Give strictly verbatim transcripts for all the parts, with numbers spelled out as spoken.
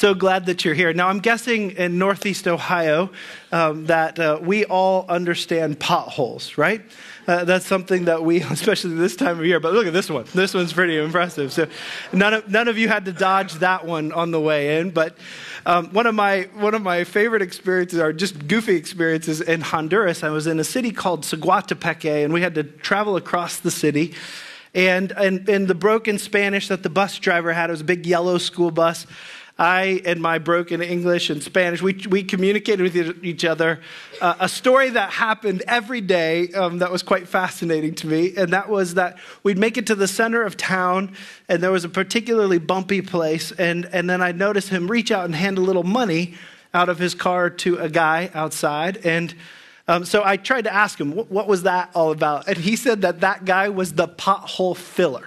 So glad that you're here. Now, I'm guessing in Northeast Ohio um, that uh, we all understand potholes, right? Uh, that's something that we, especially this time of year, but look at this one. This one's pretty impressive. So none of, none of you had to dodge that one on the way in, but um, one of my one of my favorite experiences, or just goofy experiences, in Honduras, I was in a city called Seguatepeque, and we had to travel across the city. And in and, and the broken Spanish that the bus driver had, it was a big yellow school bus. I and my broken English and Spanish, we we communicated with each other uh, a story that happened every day um, that was quite fascinating to me, and that was that we'd make it to the center of town, and there was a particularly bumpy place, and, and then I'd notice him reach out and hand a little money out of his car to a guy outside, and um, so I tried to ask him, what, what was that all about? And he said that that guy was the pothole filler.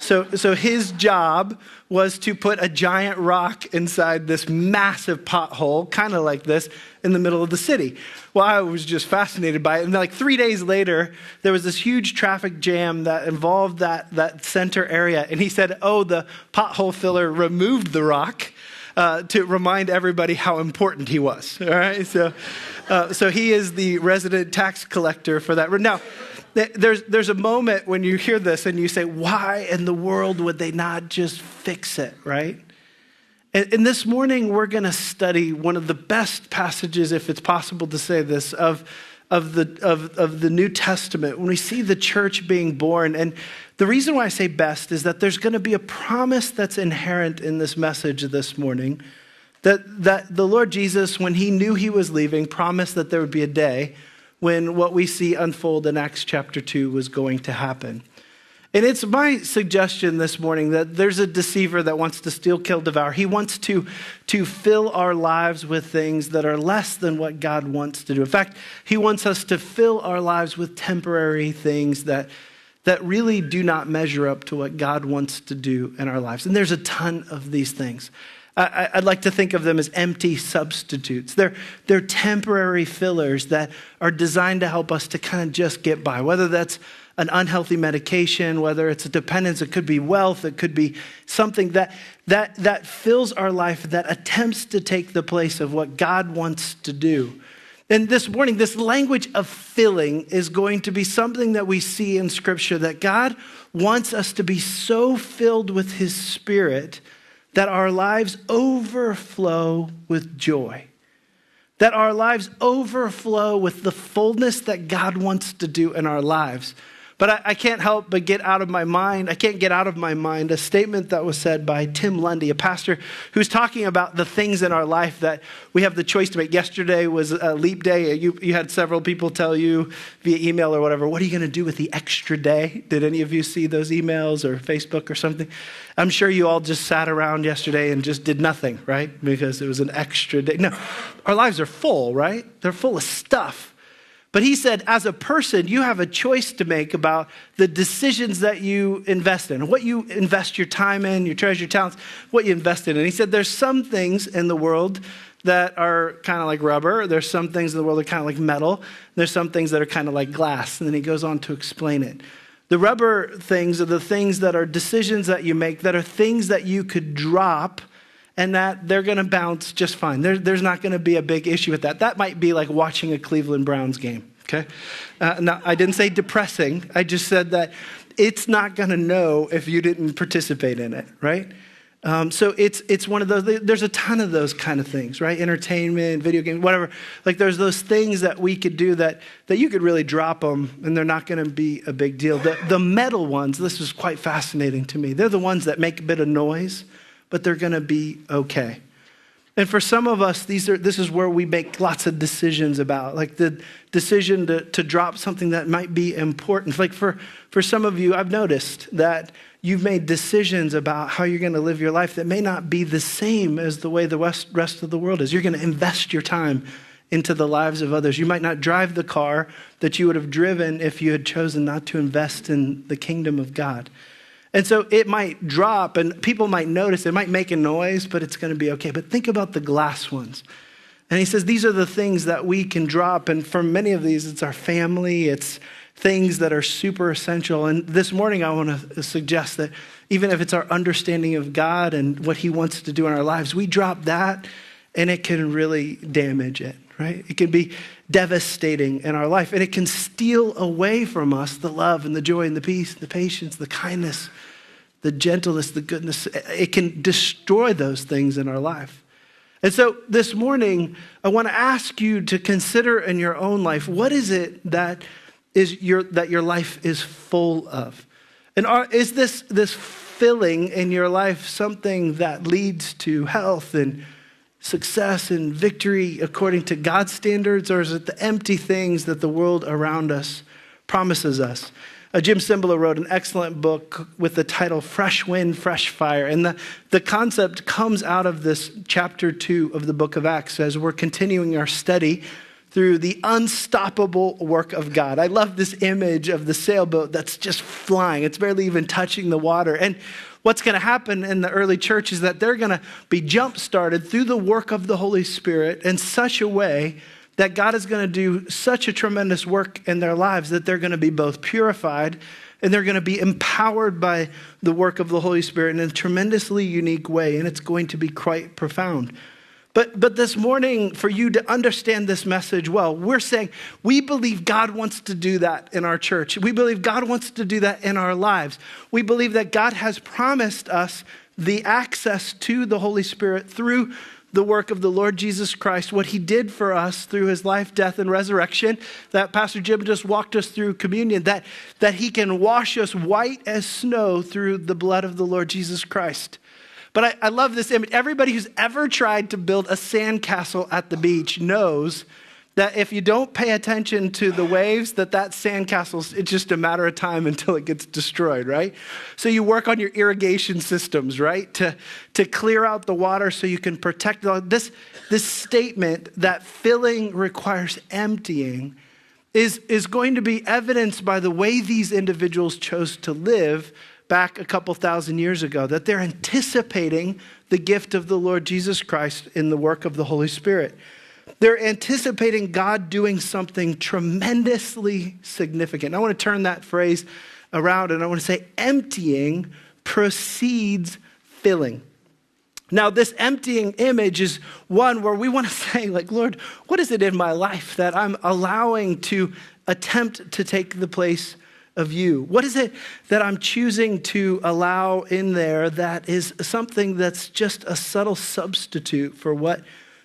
So so his job was to put a giant rock inside this massive pothole, kind of like this, in the middle of the city. Well, I was just fascinated by it. And like three days later, there was this huge traffic jam that involved that, that center area. And he said, oh, the pothole filler removed the rock uh, to remind everybody how important he was. All right, so uh, so he is the resident tax collector for that. Now, There's there's a moment when you hear this and you say, why in the world would they not just fix it, right? And, and this morning we're going to study one of the best passages, if it's possible to say this, of of the of of the New Testament, when we see the church being born. And the reason why I say best is that there's going to be a promise that's inherent in this message this morning, that that the Lord Jesus, when he knew he was leaving, promised that there would be a day when what we see unfold in Acts chapter two was going to happen. And it's my suggestion this morning that there's a deceiver that wants to steal, kill, devour. He wants to, to fill our lives with things that are less than what God wants to do. In fact, he wants us to fill our lives with temporary things that, that really do not measure up to what God wants to do in our lives. And there's a ton of these things. I, I'd like to think of them as empty substitutes. They're, they're temporary fillers that are designed to help us to kind of just get by, whether that's an unhealthy medication, whether it's a dependence, it could be wealth, it could be something that, that, that fills our life, that attempts to take the place of what God wants to do. And this morning, this language of filling is going to be something that we see in Scripture, that God wants us to be so filled with his Spirit that our lives overflow with joy, that our lives overflow with the fullness that God wants to do in our lives. But I, I can't help but get out of my mind, I can't get out of my mind a statement that was said by Tim Lundy, a pastor who's talking about the things in our life that we have the choice to make. Yesterday was a leap day. You, you had several people tell you via email or whatever, what are you going to do with the extra day? Did any of you see those emails or Facebook or something? I'm sure you all just sat around yesterday and just did nothing, right? Because it was an extra day. No, our lives are full, right? They're full of stuff. But he said, as a person, you have a choice to make about the decisions that you invest in, what you invest your time in, your treasure, talents, what you invest in. And he said, there's some things in the world that are kind of like rubber. There's some things in the world that are kind of like metal. There's some things that are kind of like glass. And then he goes on to explain it. The rubber things are the things that are decisions that you make that are things that you could drop and that they're going to bounce just fine. There, there's not going to be a big issue with that. That might be like watching a Cleveland Browns game, okay? Uh, now, I didn't say depressing. I just said that it's not going to know if you didn't participate in it, right? Um, so it's it's one of those, there's a ton of those kind of things, right? Entertainment, video games, whatever. Like there's those things that we could do that, that you could really drop them and they're not going to be a big deal. The, the metal ones, this was quite fascinating to me. They're the ones that make a bit of noise, but they're going to be okay. And for some of us, these are this is where we make lots of decisions about, like the decision to, to drop something that might be important. Like for, for some of you, I've noticed that you've made decisions about how you're going to live your life that may not be the same as the way the rest, rest of the world is. You're going to invest your time into the lives of others. You might not drive the car that you would have driven if you had chosen not to invest in the kingdom of God. And so it might drop and people might notice, it might make a noise, but it's going to be okay. But think about the glass ones. And he says, these are the things that we can drop. And for many of these, it's our family, it's things that are super essential. And this morning, I want to suggest that even if it's our understanding of God and what he wants to do in our lives, we drop that and it can really damage it, right? It can be devastating in our life, and it can steal away from us the love and the joy and the peace, the patience, the kindness, the gentleness, the goodness. It can destroy those things in our life. And so this morning, I want to ask you to consider in your own life, what is it that is your that your life is full of? And are, is this, this filling in your life something that leads to health and success and victory according to God's standards, or is it the empty things that the world around us promises us? Uh, Jim Cymbala wrote an excellent book with the title Fresh Wind, Fresh Fire. And the, the concept comes out of this chapter two of the book of Acts as we're continuing our study through the unstoppable work of God. I love this image of the sailboat that's just flying. It's barely even touching the water. And what's going to happen in the early church is that they're going to be jump-started through the work of the Holy Spirit in such a way that God is going to do such a tremendous work in their lives that they're going to be both purified and they're going to be empowered by the work of the Holy Spirit in a tremendously unique way, and it's going to be quite profound. But but this morning, for you to understand this message well, we're saying we believe God wants to do that in our church. We believe God wants to do that in our lives. We believe that God has promised us the access to the Holy Spirit through the work of the Lord Jesus Christ, what he did for us through his life, death, and resurrection, that Pastor Jim just walked us through communion, that, that he can wash us white as snow through the blood of the Lord Jesus Christ. But I, I love this image. Everybody who's ever tried to build a sandcastle at the beach knows that if you don't pay attention to the waves, that that sandcastle's, it's just a matter of time until it gets destroyed, right? So you work on your irrigation systems, right? To, to clear out the water so you can protect the, this, this statement that filling requires emptying is, is going to be evidenced by the way these individuals chose to live back a couple thousand years ago, that they're anticipating the gift of the Lord Jesus Christ in the work of the Holy Spirit. They're anticipating God doing something tremendously significant. I want to turn that phrase around, and I want to say emptying precedes filling. Now, this emptying image is one where we want to say, like, Lord, what is it in my life that I'm allowing to attempt to take the place of you? What is it that I'm choosing to allow in there that is something that's just a subtle substitute for what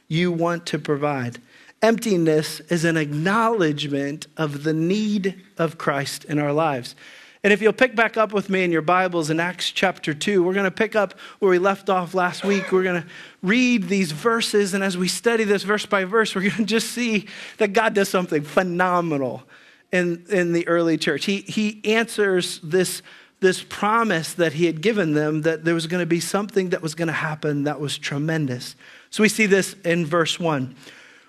you want to provide? Emptiness is an acknowledgement of the need of Christ in our lives. And if you'll pick back up with me in your Bibles in Acts chapter two, we're going to pick up where we left off last week. We're going to read these verses, and as we study this verse by verse, we're going to just see that God does something phenomenal in, in the early church. He, he answers this, this promise that he had given them, that there was going to be something that was going to happen that was tremendous. So we see this in verse one.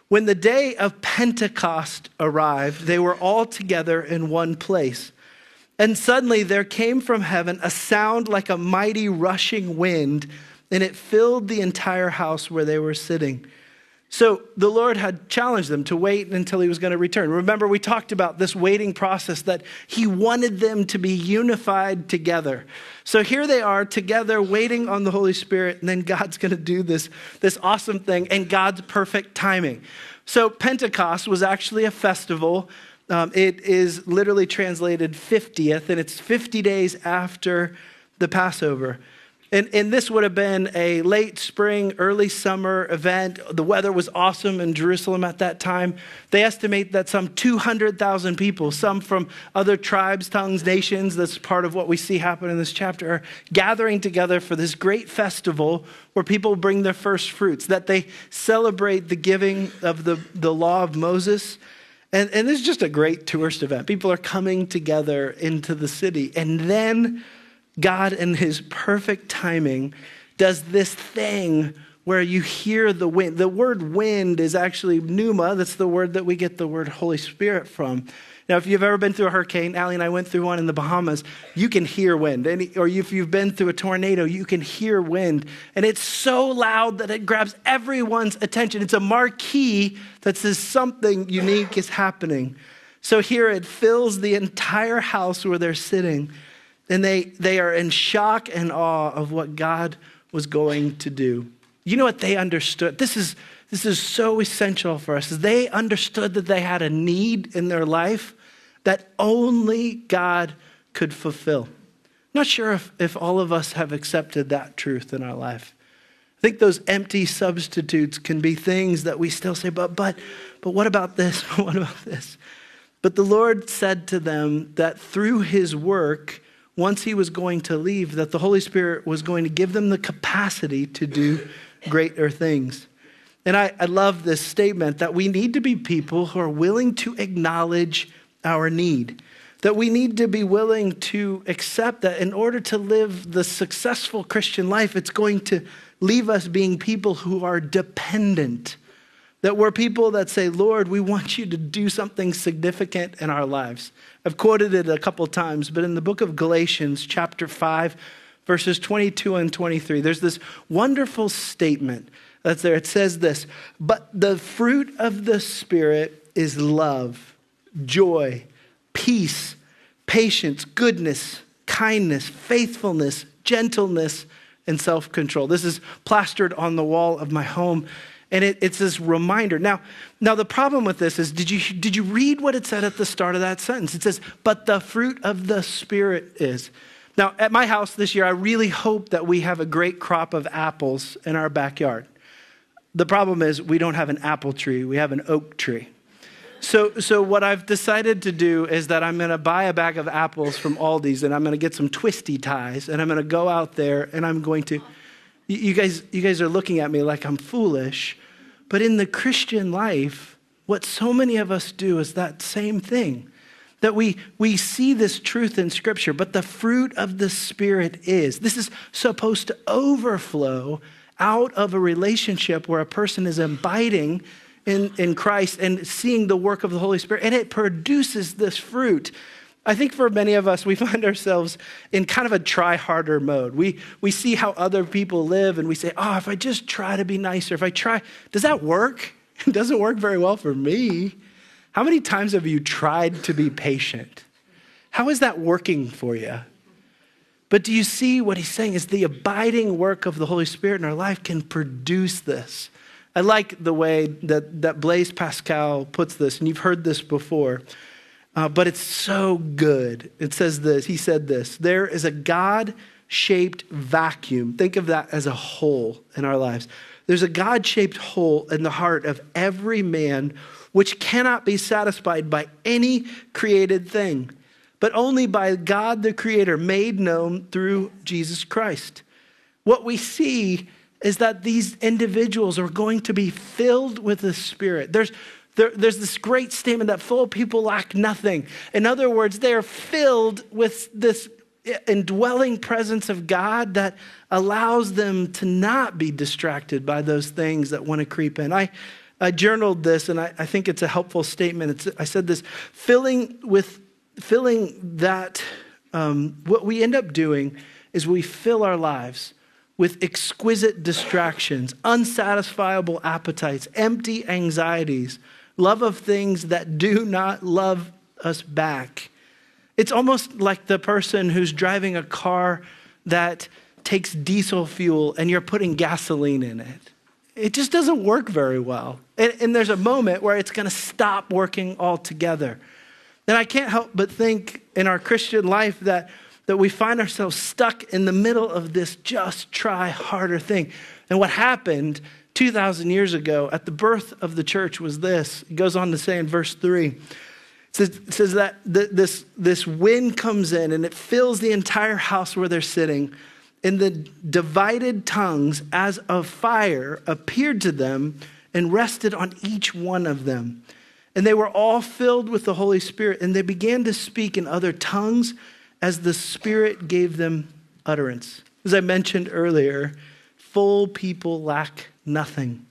When the day of Pentecost arrived, they were all together in one place. And suddenly there came from heaven a sound like a mighty rushing wind, and it filled the entire house where they were sitting. So the Lord had challenged them to wait until he was going to return. Remember, we talked about this waiting process, that he wanted them to be unified together. So here they are together waiting on the Holy Spirit, and then God's going to do this, this awesome thing in God's perfect timing. So Pentecost was actually a festival. Um, it is literally translated fiftieth, and it's fifty days after the Passover. And, and this would have been a late spring, early summer event. The weather was awesome in Jerusalem at that time. They estimate that some two hundred thousand people, some from other tribes, tongues, nations, that's part of what we see happen in this chapter, are gathering together for this great festival where people bring their first fruits, that they celebrate the giving of the, the law of Moses. And, and this is just a great tourist event. People are coming together into the city. And then God, in his perfect timing, does this thing where you hear the wind. The word wind is actually pneuma. That's the word that we get the word Holy Spirit from. Now, if you've ever been through a hurricane, Allie and I went through one in the Bahamas, you can hear wind. Any, or if you've been through a tornado, you can hear wind. And it's so loud that it grabs everyone's attention. It's a marquee that says something unique is happening. So here it fills the entire house where they're sitting, and they, they are in shock and awe of what God was going to do. You know what they understood? This is, this is so essential for us. They understood that they had a need in their life that only God could fulfill. Not sure if, if all of us have accepted that truth in our life. I think those empty substitutes can be things that we still say, but, but, but what about this? What about this? But the Lord said to them that through his work, once he was going to leave, that the Holy Spirit was going to give them the capacity to do greater things. And I, I love this statement that we need to be people who are willing to acknowledge our need, that we need to be willing to accept that in order to live the successful Christian life, it's going to leave us being people who are dependent, that we're people that say, Lord, we want you to do something significant in our lives. I've quoted it a couple times, but in the book of Galatians, chapter five, verses twenty-two and twenty-three, there's this wonderful statement that's there. It says this, but the fruit of the Spirit is love, joy, peace, patience, goodness, kindness, faithfulness, gentleness, and self-control. This is plastered on the wall of my home. And it, it's this reminder. Now, now the problem with this is, did you did you read what it said at the start of that sentence? It says, but the fruit of the Spirit is. Now, at my house this year, I really hope that we have a great crop of apples in our backyard. The problem is we don't have an apple tree. We have an oak tree. So, so what I've decided to do is that I'm going to buy a bag of apples from Aldi's, and I'm going to get some twisty ties, and I'm going to go out there, and I'm going to... You guys, you guys are looking at me like I'm foolish. But in the Christian life, what so many of us do is that same thing, that we, we see this truth in Scripture, but the fruit of the Spirit is. This is supposed to overflow out of a relationship where a person is abiding in, in Christ and seeing the work of the Holy Spirit, and it produces this fruit. I think for many of us, we find ourselves in kind of a try harder mode. We we see how other people live and we say, oh, if I just try to be nicer, if I try, does that work? It doesn't work very well for me. How many times have you tried to be patient? How is that working for you? But do you see what he's saying is the abiding work of the Holy Spirit in our life can produce this. I like the way that, that Blaise Pascal puts this, and you've heard this before. Uh, but it's so good. It says this, he said this, there is a God-shaped vacuum. Think of that as a hole in our lives. There's a God-shaped hole in the heart of every man, which cannot be satisfied by any created thing, but only by God the Creator made known through Jesus Christ. What we see is that these individuals are going to be filled with the Spirit. There's There, there's this great statement that full people lack nothing. In other words, they are filled with this indwelling presence of God that allows them to not be distracted by those things that want to creep in. I, I journaled this, and I, I think it's a helpful statement. It's, I said this, filling with filling that, um, what we end up doing is we fill our lives with exquisite distractions, unsatisfiable appetites, empty anxieties, love of things that do not love us back. It's almost like the person who's driving a car that takes diesel fuel and you're putting gasoline in it. It just doesn't work very well. And, and there's a moment where it's going to stop working altogether. And I can't help but think in our Christian life that that we find ourselves stuck in the middle of this just try harder thing. And what happened two thousand years ago at the birth of the church was this. It goes on to say in verse three, it says, it says that th- this, this wind comes in and it fills the entire house where they're sitting, and the divided tongues as of fire appeared to them and rested on each one of them. And they were all filled with the Holy Spirit, and they began to speak in other tongues as the Spirit gave them utterance. As I mentioned earlier, full people lack nothing.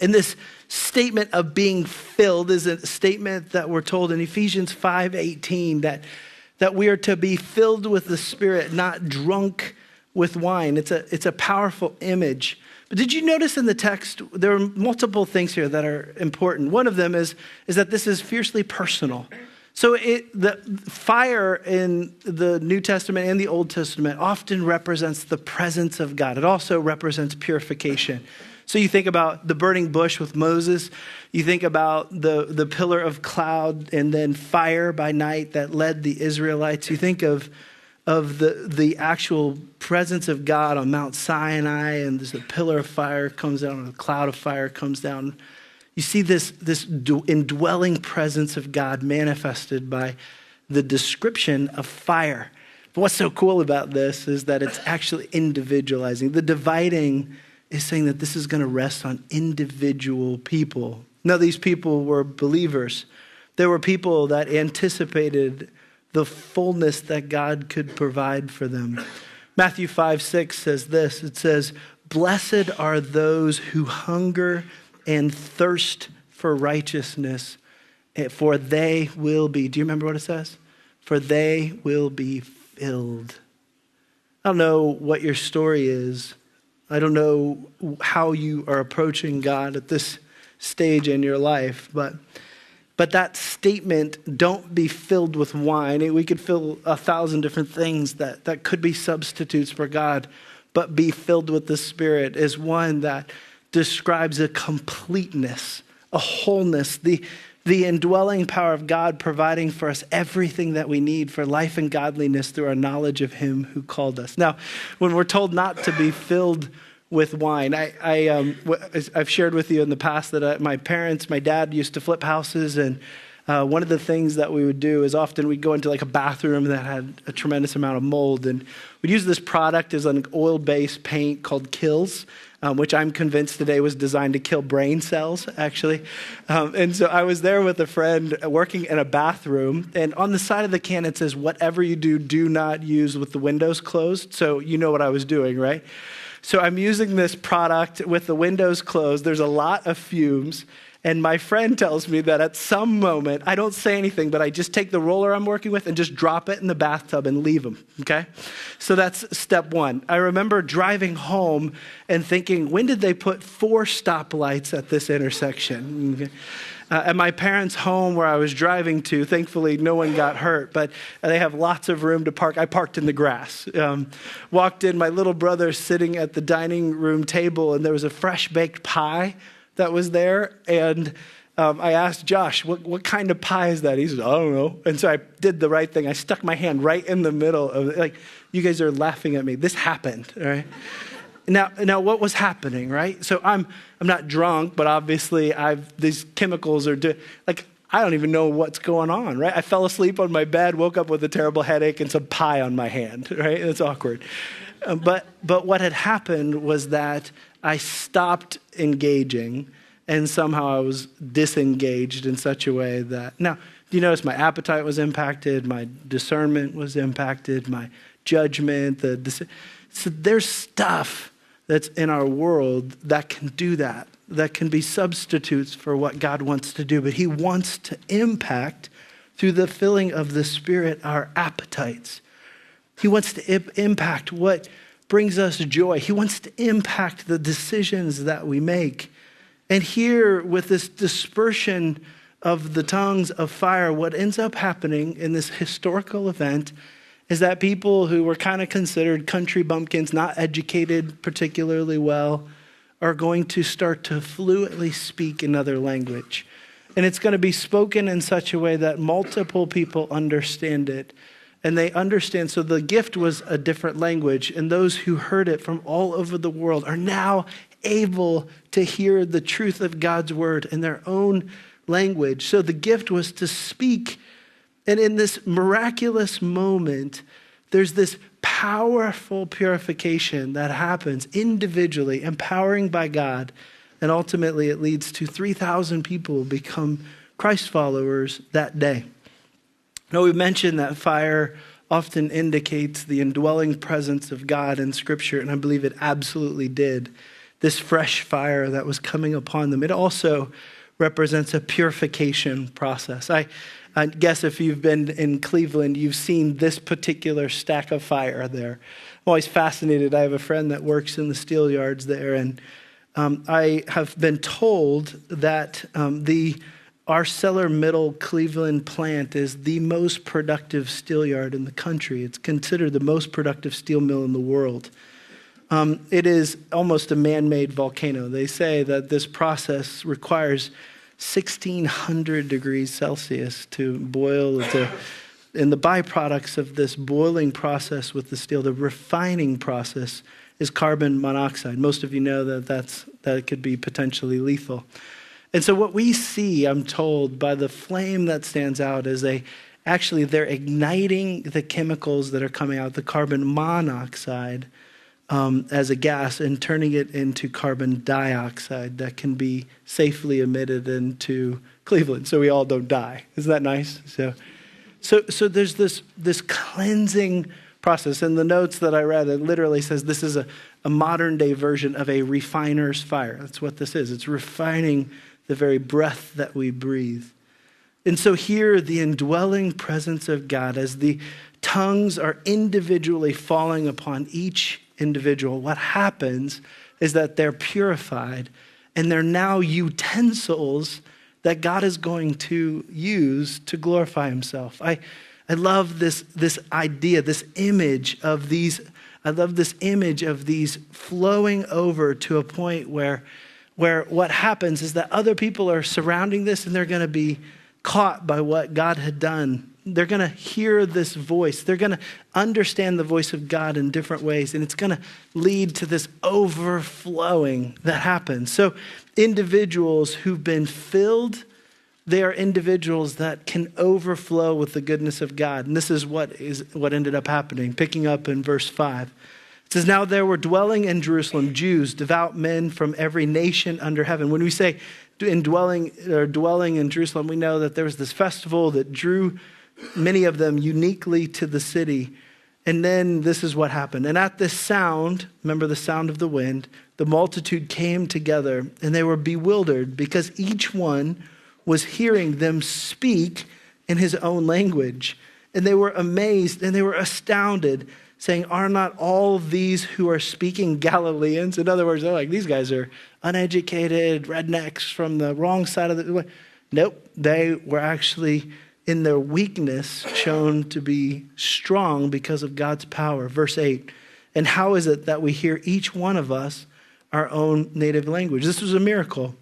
And this statement of being filled is a statement that we're told in Ephesians five eighteen that, that we are to be filled with the Spirit, not drunk with wine. It's a, it's a powerful image. But did you notice in the text, there are multiple things here that are important. One of them is, is that this is fiercely personal. So it, the fire in the New Testament and the Old Testament often represents the presence of God. It also represents purification. So you think about the burning bush with Moses. You think about the, the pillar of cloud and then fire by night that led the Israelites. You think of, of the, the actual presence of God on Mount Sinai, and there's a pillar of fire comes down and a cloud of fire comes down. You see this, this indwelling presence of God manifested by the description of fire. But what's so cool about this is that it's actually individualizing. The dividing is saying that this is going to rest on individual people. Now, these people were believers. There were people that anticipated the fullness that God could provide for them. Matthew five six says this. It says, "Blessed are those who hunger and thirst for righteousness, for they will be," do you remember what it says? "For they will be filled." I don't know what your story is. I don't know how you are approaching God at this stage in your life, but but that statement, "don't be filled with wine," we could fill a thousand different things that, that could be substitutes for God, but "be filled with the Spirit" is one that describes a completeness, a wholeness, the, the indwelling power of God providing for us everything that we need for life and godliness through our knowledge of Him who called us. Now, when we're told not to be filled with wine, I, I, um, I've shared with you in the past that I, my parents, my dad used to flip houses, and uh, one of the things that we would do is often we'd go into like a bathroom that had a tremendous amount of mold, and we'd use this product as an oil-based paint called Kills, Um, which I'm convinced today was designed to kill brain cells, actually. Um, and so I was there with a friend working in a bathroom, and on the side of the can, it says, "Whatever you do, do not use with the windows closed." So you know what I was doing, right? So I'm using this product with the windows closed. There's a lot of fumes. And my friend tells me that at some moment, I don't say anything, but I just take the roller I'm working with and just drop it in the bathtub and leave them, okay? So that's step one. I remember driving home and thinking, when did they put four stoplights at this intersection? Okay. Uh, at my parents' home where I was driving to, thankfully no one got hurt, but they have lots of room to park. I parked in the grass. Um, walked in, my little brother sitting at the dining room table, and there was a fresh baked pie that was there, and um, I asked Josh, what, what kind of pie is that? He said, "I don't know." And so I did the right thing. I stuck my hand right in the middle of it. Like, you guys are laughing at me. This happened, right? Now, now what was happening, right? So I'm I'm not drunk, but obviously I've these chemicals are do, like I don't even know what's going on, right? I fell asleep on my bed, woke up with a terrible headache and some pie on my hand, right? It's awkward. Um, but but what had happened was that I stopped engaging, and somehow I was disengaged in such a way that, now, do you notice my appetite was impacted, my discernment was impacted, my judgment, the, dis- so there's stuff that's in our world that can do that, that can be substitutes for what God wants to do, but He wants to impact, through the filling of the Spirit, our appetites. He wants to imp- impact what brings us joy. He wants to impact the decisions that we make. And here with this dispersion of the tongues of fire, what ends up happening in this historical event is that people who were kind of considered country bumpkins, not educated particularly well, are going to start to fluently speak another language. And it's going to be spoken in such a way that multiple people understand it. And they understand, so the gift was a different language, and those who heard it from all over the world are now able to hear the truth of God's word in their own language. So the gift was to speak, and in this miraculous moment, there's this powerful purification that happens individually, empowering by God, and ultimately it leads to three thousand people become Christ followers that day. Now, we've mentioned that fire often indicates the indwelling presence of God in Scripture, and I believe it absolutely did. This fresh fire that was coming upon them, it also represents a purification process. I, I guess if you've been in Cleveland, you've seen this particular stack of fire there. I'm always fascinated. I have a friend that works in the steel yards there, and um, I have been told that um, the Our Cellar Middle Cleveland plant is the most productive steel yard in the country. It's considered the most productive steel mill in the world. Um, it is almost a man-made volcano. They say that this process requires sixteen hundred degrees Celsius to boil. To, and the byproducts of this boiling process with the steel, the refining process, is carbon monoxide. Most of you know that that's, that could be potentially lethal. And so what we see, I'm told, by the flame that stands out is they actually they're igniting the chemicals that are coming out, the carbon monoxide um, as a gas, and turning it into carbon dioxide that can be safely emitted into Cleveland, so we all don't die. Isn't that nice? So, so, so there's this this cleansing process. In the notes that I read, it literally says this is a, a modern day version of a refiner's fire. That's what this is. It's refining the very breath that we breathe. And so here, the indwelling presence of God, as the tongues are individually falling upon each individual, what happens is that they're purified, and they're now utensils that God is going to use to glorify himself. I I love this this idea, this image of these, I love this image of these flowing over to a point where where what happens is that other people are surrounding this, and they're going to be caught by what God had done. They're going to hear this voice. They're going to understand the voice of God in different ways, and it's going to lead to this overflowing that happens. So individuals who've been filled, they are individuals that can overflow with the goodness of God. And this is what is what ended up happening. Picking up in verse five. It says, now there were dwelling in Jerusalem Jews, devout men from every nation under heaven. When we say in dwelling, or dwelling in Jerusalem, we know that there was this festival that drew many of them uniquely to the city. And then this is what happened. And at this sound, remember the sound of the wind, the multitude came together, and they were bewildered because each one was hearing them speak in his own language. And they were amazed and they were astounded, saying, are not all these who are speaking Galileans? In other words, they're like, these guys are uneducated rednecks from the wrong side of the... Nope, they were actually in their weakness shown to be strong because of God's power. Verse eight, and how is it that we hear each one of us our own native language? This was a miracle.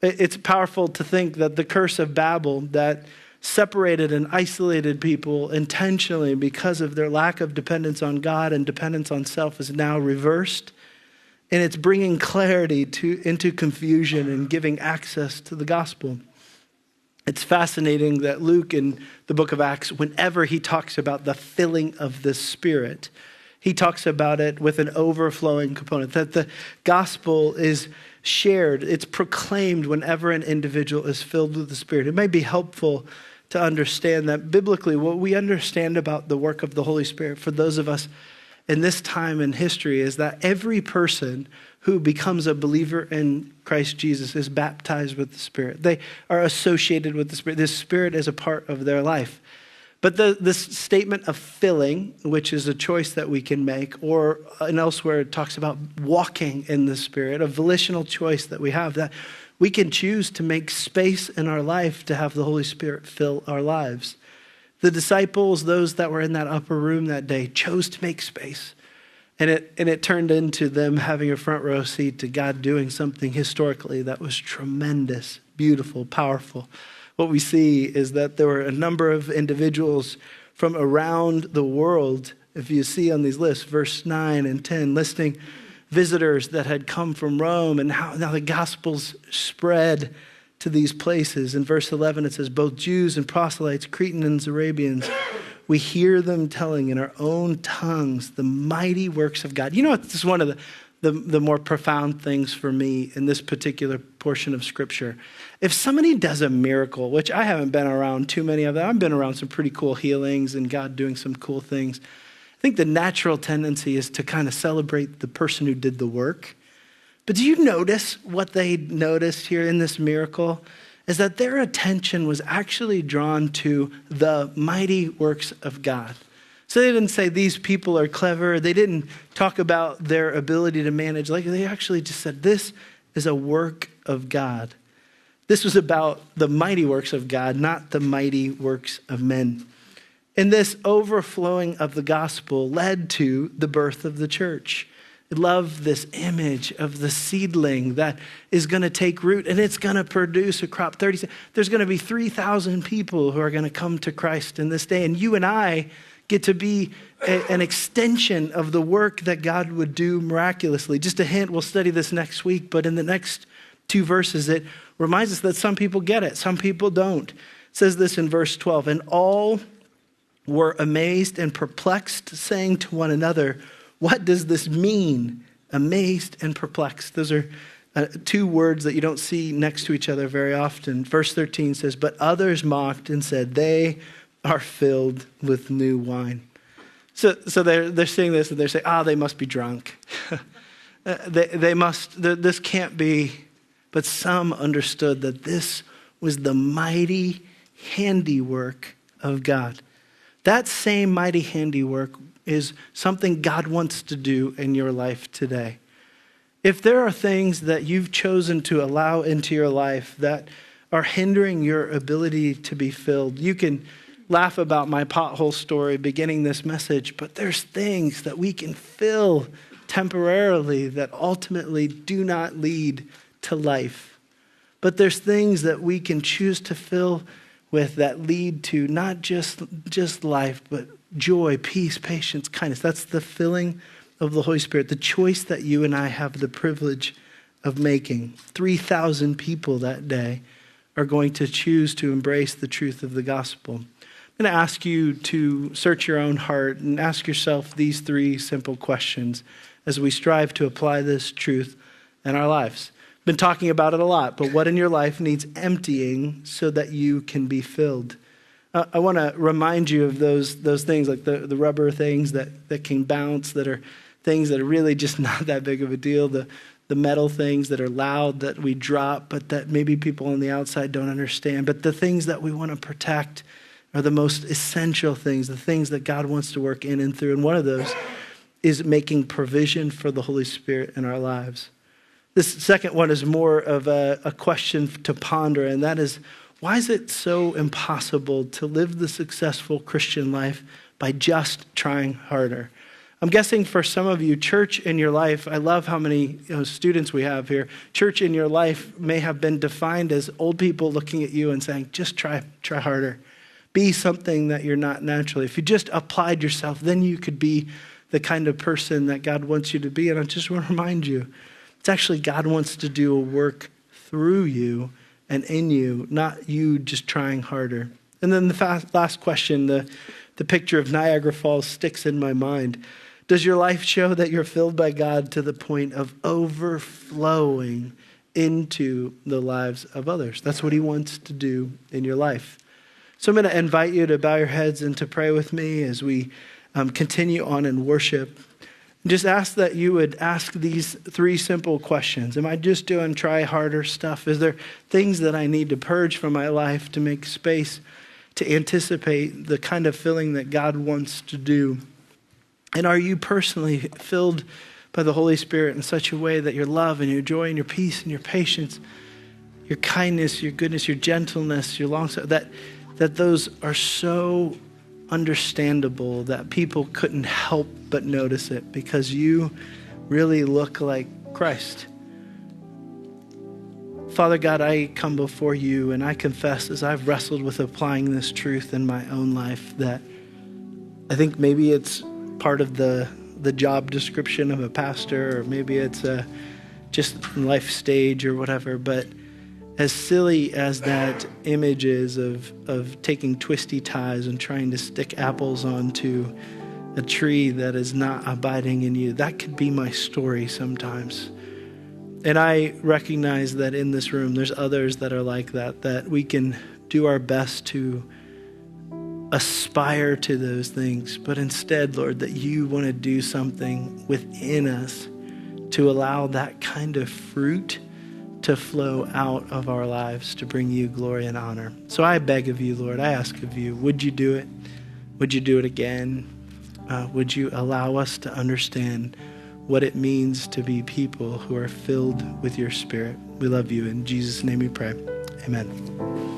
It's powerful to think that the curse of Babel that separated and isolated people intentionally because of their lack of dependence on God and dependence on self is now reversed. And it's bringing clarity to into confusion and giving access to the gospel. It's fascinating that Luke in the book of Acts, whenever he talks about the filling of the Spirit, he talks about it with an overflowing component, that the gospel is shared, it's proclaimed whenever an individual is filled with the Spirit. It may be helpful to understand that biblically, what we understand about the work of the Holy Spirit for those of us in this time in history is that every person who becomes a believer in Christ Jesus is baptized with the Spirit. They are associated with the Spirit. The Spirit is a part of their life. But the, this statement of filling, which is a choice that we can make, or and elsewhere it talks about walking in the Spirit, a volitional choice that we have, that we can choose to make space in our life to have the Holy Spirit fill our lives. The disciples, those that were in that upper room that day, chose to make space. And it, and it turned into them having a front row seat to God doing something historically that was tremendous, beautiful, powerful. What we see is that there were a number of individuals from around the world, if you see on these lists, verse nine and ten, listing visitors that had come from Rome and how now the gospel's spread to these places. In verse eleven, it says, both Jews and proselytes, Cretans, Arabians, we hear them telling in our own tongues the mighty works of God. You know what? This is one of the The, the more profound things for me in this particular portion of Scripture. If somebody does a miracle, which I haven't been around too many of them, I've been around some pretty cool healings and God doing some cool things. I think the natural tendency is to kind of celebrate the person who did the work. But do you notice what they noticed here in this miracle? Is that their attention was actually drawn to the mighty works of God. So they didn't say these people are clever. They didn't talk about their ability to manage. Like they actually just said, this is a work of God. This was about the mighty works of God, not the mighty works of men. And this overflowing of the gospel led to the birth of the church. I love this image of the seedling that is going to take root and it's going to produce a crop. thirty, there's going to be three thousand people who are going to come to Christ in this day. And you and I get to be a, an extension of the work that God would do miraculously. Just a hint, we'll study this next week, but in the next two verses, it reminds us that some people get it, some people don't. It says this in verse twelve, and all were amazed and perplexed, saying to one another, what does this mean? Amazed and perplexed. Those are uh, two words that you don't see next to each other very often. Verse thirteen says, but others mocked and said, they are filled with new wine. So so they're, they're seeing this and they're saying, ah, oh, they must be drunk. uh, they, they must, this can't be. But some understood that this was the mighty handiwork of God. That same mighty handiwork is something God wants to do in your life today. If there are things that you've chosen to allow into your life that are hindering your ability to be filled, you can laugh about my pothole story beginning this message, but there's things that we can fill temporarily that ultimately do not lead to life. But there's things that we can choose to fill with that lead to not just, just life, but joy, peace, patience, kindness. That's the filling of the Holy Spirit, the choice that you and I have the privilege of making. three thousand people that day are going to choose to embrace the truth of the gospel. I'm going to ask you to search your own heart and ask yourself these three simple questions as we strive to apply this truth in our lives. Been talking about it a lot, but what in your life needs emptying so that you can be filled? Uh, I want to remind you of those those things, like the, the rubber things that, that can bounce, that are things that are really just not that big of a deal, the, the metal things that are loud that we drop, but that maybe people on the outside don't understand. But the things that we want to protect are the most essential things, the things that God wants to work in and through. And one of those is making provision for the Holy Spirit in our lives. This second one is more of a, a question to ponder, and that is, why is it so impossible to live the successful Christian life by just trying harder? I'm guessing for some of you, church in your life, I love how many you know, students we have here, church in your life may have been defined as old people looking at you and saying, just try, try harder. Be something that you're not naturally. If you just applied yourself, then you could be the kind of person that God wants you to be. And I just want to remind you, it's actually God wants to do a work through you and in you, not you just trying harder. And then the fast, last question, the, the picture of Niagara Falls sticks in my mind. Does your life show that you're filled by God to the point of overflowing into the lives of others? That's what he wants to do in your life. So I'm going to invite you to bow your heads and to pray with me as we um, continue on in worship. Just ask that you would ask these three simple questions. Am I just doing try harder stuff? Is there things that I need to purge from my life to make space to anticipate the kind of filling that God wants to do? And are you personally filled by the Holy Spirit in such a way that your love and your joy and your peace and your patience, your kindness, your goodness, your gentleness, your long suffering, that that those are so understandable that people couldn't help but notice it because you really look like Christ. Father God, I come before you and I confess as I've wrestled with applying this truth in my own life that I think maybe it's part of the the job description of a pastor, or maybe it's a just life stage or whatever, but as silly as that image is of, of taking twisty ties and trying to stick apples onto a tree that is not abiding in you, that could be my story sometimes. And I recognize that in this room, there's others that are like that, that we can do our best to aspire to those things. But instead, Lord, that you want to do something within us to allow that kind of fruit to flow out of our lives to bring you glory and honor. So I beg of you, Lord, I ask of you, would you do it? Would you do it again? Uh, would you allow us to understand what it means to be people who are filled with your Spirit? We love you. In Jesus' name we pray. Amen.